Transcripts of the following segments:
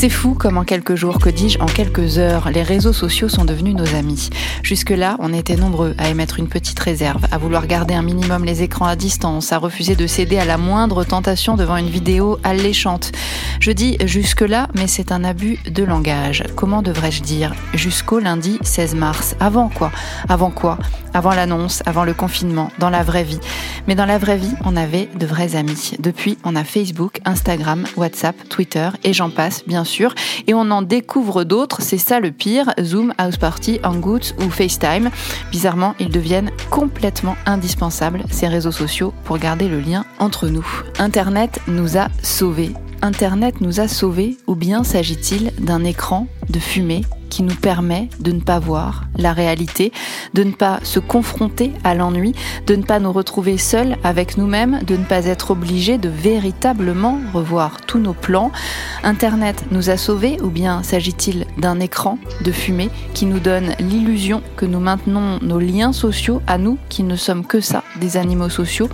C'est fou comme en quelques jours, que dis-je, en quelques heures, les réseaux sociaux sont devenus nos amis. Jusque-là, on était nombreux à émettre une petite réserve, à vouloir garder un minimum les écrans à distance, à refuser de céder à la moindre tentation devant une vidéo alléchante. Je dis jusque-là, mais c'est un abus de langage. Comment devrais-je dire ? Jusqu'au lundi 16 mars. Avant quoi ? Avant quoi ? Avant l'annonce, avant le confinement, dans la vraie vie. Mais dans la vraie vie, on avait de vrais amis. Depuis, on a Facebook, Instagram, WhatsApp, Twitter, et j'en passe, bien sûr. Et on en découvre d'autres, c'est ça le pire. Zoom, House Party, Hangouts ou FaceTime. Bizarrement, ils deviennent complètement indispensables, ces réseaux sociaux, pour garder le lien entre nous. Internet nous a sauvés. Internet nous a sauvés, ou bien s'agit-il d'un écran de fumée qui nous permet de ne pas voir la réalité, de ne pas se confronter à l'ennui, de ne pas nous retrouver seuls avec nous-mêmes, de ne pas être obligés de véritablement revoir tous nos plans. Internet nous a sauvés, ou bien s'agit-il d'un écran de fumée qui nous donne l'illusion que nous maintenons nos liens sociaux à nous, qui ne sommes que ça, des animaux sociaux.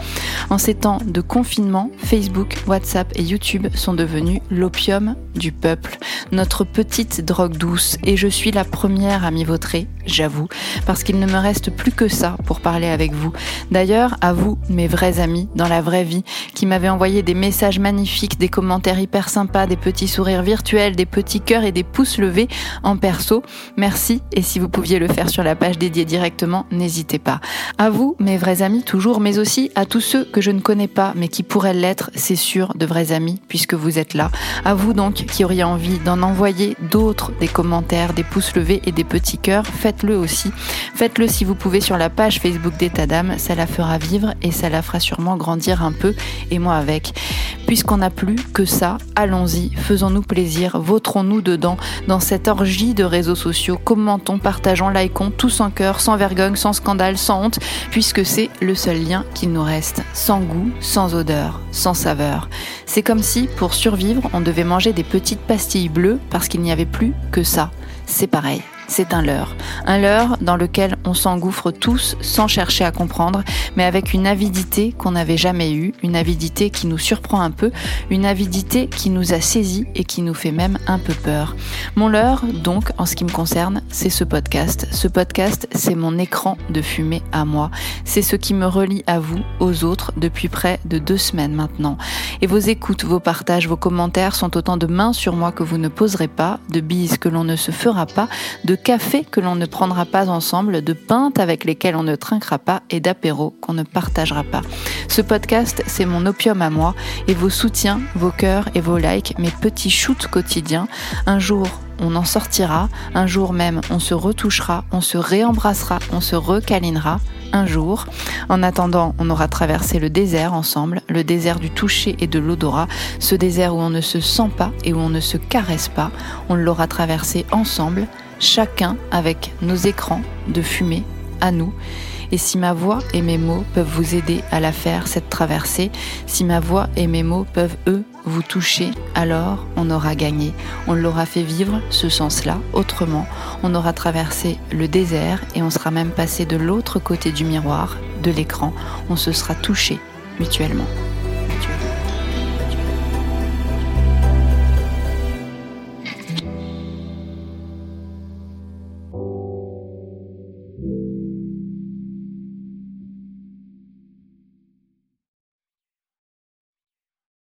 En ces temps de confinement, Facebook, WhatsApp et YouTube sont devenus l'opium du peuple, notre petite drogue douce, et je suis la première à m'y vautrer, j'avoue, parce qu'il ne me reste plus que ça pour parler avec vous. D'ailleurs, à vous, mes vrais amis, dans la vraie vie, qui m'avez envoyé des messages magnifiques, des commentaires hyper sympas, des petits sourires virtuels, des petits cœurs et des pouces levés en perso. Merci, et si vous pouviez le faire sur la page dédiée directement, n'hésitez pas. À vous, mes vrais amis, toujours, mais aussi à tous ceux que je ne connais pas, mais qui pourraient l'être, c'est sûr, de vrais amis, puisque vous êtes là. À vous donc, qui auriez envie d'en envoyer d'autres, des commentaires, des pouces levés et des petits cœurs, faites-le aussi. Faites-le si vous pouvez sur la page Facebook d'État d'âme, ça la fera vivre et ça la fera sûrement grandir un peu, et moi avec. Puisqu'on n'a plus que ça, allons-y, faisons-nous plaisir, vautrons-nous dedans, dans cette orgie de réseaux sociaux, commentons, partageons, likons, tout sans cœur, sans vergogne, sans scandale, sans honte, puisque c'est le seul lien qu'il nous reste, sans goût, sans odeur, sans saveur. C'est comme si, pour survivre, on devait manger des petites pastilles bleues parce qu'il n'y avait plus que ça. C'est pareil. C'est un leurre dans lequel on s'engouffre tous sans chercher à comprendre, mais avec une avidité qu'on n'avait jamais eue, une avidité qui nous surprend un peu, une avidité qui nous a saisis et qui nous fait même un peu peur. Mon leurre, donc, en ce qui me concerne, c'est ce podcast. Ce podcast, c'est mon écran de fumée à moi. C'est ce qui me relie à vous, aux autres, depuis près de 2 semaines maintenant. Et vos écoutes, vos partages, vos commentaires sont autant de mains sur moi que vous ne poserez pas, de bises que l'on ne se fera pas, de café que l'on ne prendra pas ensemble, de pintes avec lesquelles on ne trinquera pas et d'apéros qu'on ne partagera pas. Ce podcast, c'est mon opium à moi, et vos soutiens, vos cœurs et vos likes, mes petits shoots quotidiens. Un jour, on en sortira, un jour même, on se retouchera, on se réembrassera, on se recalinera. Un jour. En attendant, on aura traversé le désert ensemble, le désert du toucher et de l'odorat, ce désert où on ne se sent pas et où on ne se caresse pas. On l'aura traversé ensemble, chacun avec nos écrans de fumée à nous. Et si ma voix et mes mots peuvent vous aider à la faire, cette traversée, si ma voix et mes mots peuvent, eux, vous toucher, alors on aura gagné. On l'aura fait vivre, ce sens-là, autrement. On aura traversé le désert et on sera même passé de l'autre côté du miroir, de l'écran. On se sera touché mutuellement.